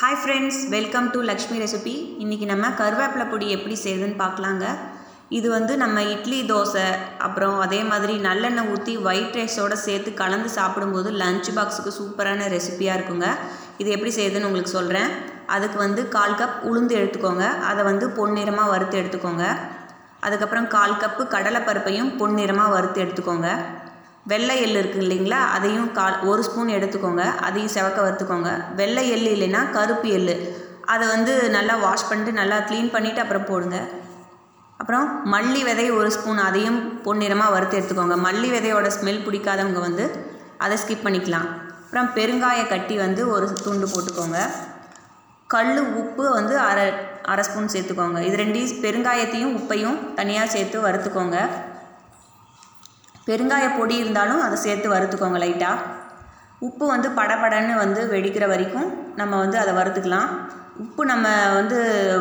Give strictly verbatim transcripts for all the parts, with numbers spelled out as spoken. Hi friends, welcome to Lakshmi recipe. இன்றைக்கி நம்ம கருவேப்பிலை பொடி எப்படி செய்யுதுன்னு பார்க்கலாங்க. இது வந்து நம்ம இட்லி, தோசை, அப்புறம் அதே மாதிரி நல்லெண்ணெய் ஊற்றி ஒயிட் ரைஸோடு சேர்த்து கலந்து சாப்பிடும்போது லஞ்ச் பாக்ஸுக்கு சூப்பரான ரெசிபியாக இருக்குங்க. இது எப்படி செய்யுதுன்னு உங்களுக்கு சொல்கிறேன். அதுக்கு வந்து கால் கப் உளுந்து எடுத்துக்கோங்க. அதை வந்து பொன்னிறமாக வறுத்து எடுத்துக்கோங்க. அதுக்கப்புறம் கால் கப்பு கடலைப்பருப்பையும் பொன்னிறமாக வறுத்து எடுத்துக்கோங்க. வெள்ளை எள் இருக்குது இல்லைங்களா, அதையும் கால் ஒரு ஸ்பூன் எடுத்துக்கோங்க. அதையும் செவக்க வறுத்துக்கோங்க. வெள்ளை எள் இல்லைன்னா கருப்பு எள், அதை வந்து நல்லா வாஷ் பண்ணிட்டு நல்லா க்ளீன் பண்ணிவிட்டு அப்புறம் போடுங்க. அப்புறம் மல்லி விதை ஒரு ஸ்பூன், அதையும் பொன்னிறமாக வறுத்து எடுத்துக்கோங்க. மல்லி விதையோட ஸ்மெல் பிடிக்காதவங்க வந்து அதை ஸ்கிப் பண்ணிக்கலாம். அப்புறம் பெருங்காய கட்டி வந்து ஒரு துண்டு போட்டுக்கோங்க. கல் உப்பு வந்து அரை அரை ஸ்பூன் சேர்த்துக்கோங்க. இது ரெண்டையும் பெருங்காயத்தையும் உப்பையும் தனியாக சேர்த்து வறுத்துக்கோங்க. பெருங்காய பொடி இருந்தாலும் அதை சேர்த்து வறுத்துக்கோங்க லைட்டாக. உப்பு வந்து படபடன்னு வந்து வெடிக்கிற வரைக்கும் நம்ம வந்து அதை வறுத்துக்கலாம். உப்பு நம்ம வந்து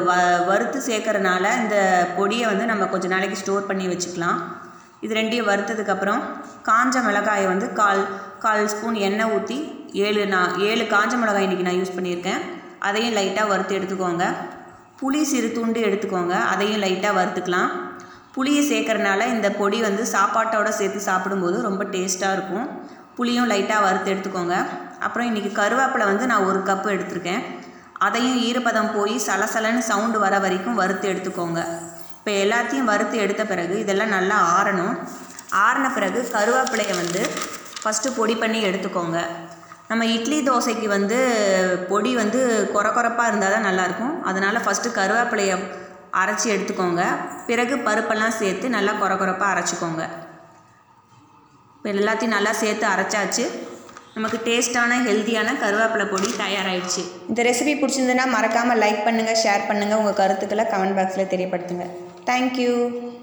வ வறுத்து சேர்க்கறனால இந்த பொடியை வந்து நம்ம கொஞ்சம் நாளைக்கு ஸ்டோர் பண்ணி வச்சுக்கலாம். இது ரெண்டையும் வறுத்ததுக்கப்புறம் காஞ்ச மிளகாயை வந்து கால் கால் ஸ்பூன் எண்ணெய் ஊற்றி ஏழு நான் ஏழு காஞ்ச மிளகாய் இன்றைக்கி நான் யூஸ் பண்ணியிருக்கேன். அதையும் லைட்டாக வறுத்து எடுத்துக்கோங்க. புளி சிறு துண்டு எடுத்துக்கோங்க. அதையும் லைட்டாக வறுத்துக்கலாம். புளியை சேர்க்கறனால இந்த பொடி வந்து சாப்பாட்டோடு சேர்த்து சாப்பிடும்போது ரொம்ப டேஸ்ட்டாக இருக்கும். புளியும் லைட்டாக வறுத்து எடுத்துக்கோங்க. அப்புறம் இன்றைக்கி கருவேப்பிலை வந்து நான் ஒரு கப்பு எடுத்திருக்கேன். அதையும் ஈரப்பதம் போய் சலசலன்னு சவுண்டு வர வரைக்கும் வறுத்து எடுத்துக்கோங்க. இப்போ எல்லாத்தையும் வறுத்து எடுத்த பிறகு இதெல்லாம் நல்லா ஆறணும். ஆறின பிறகு கருவேப்பிலையை வந்து ஃபஸ்ட்டு பொடி பண்ணி எடுத்துக்கோங்க. நம்ம இட்லி, தோசைக்கு வந்து பொடி வந்து கொர கொரப்பாக இருந்தால் தான் நல்லாயிருக்கும். அதனால் ஃபஸ்ட்டு கருவேப்பிலையை அரைச்சி எடுத்துக்கோங்க. பிறகு பருப்பெல்லாம் சேர்த்து நல்லா கொர கொரப்பாக அரைச்சிக்கோங்க. இப்போ எல்லாத்தையும் நல்லா சேர்த்து அரைச்சாச்சு. நமக்கு டேஸ்ட்டான ஹெல்த்தியான கருவேப்பிலை பொடி தயாராகிடுச்சு. இந்த ரெசிபி பிடிச்சிருந்துன்னா மறக்காமல் லைக் பண்ணுங்கள், ஷேர் பண்ணுங்கள், உங்கள் கருத்துக்களை கமெண்ட் பாக்ஸில் தெரியப்படுத்துங்க. தேங்க்யூ.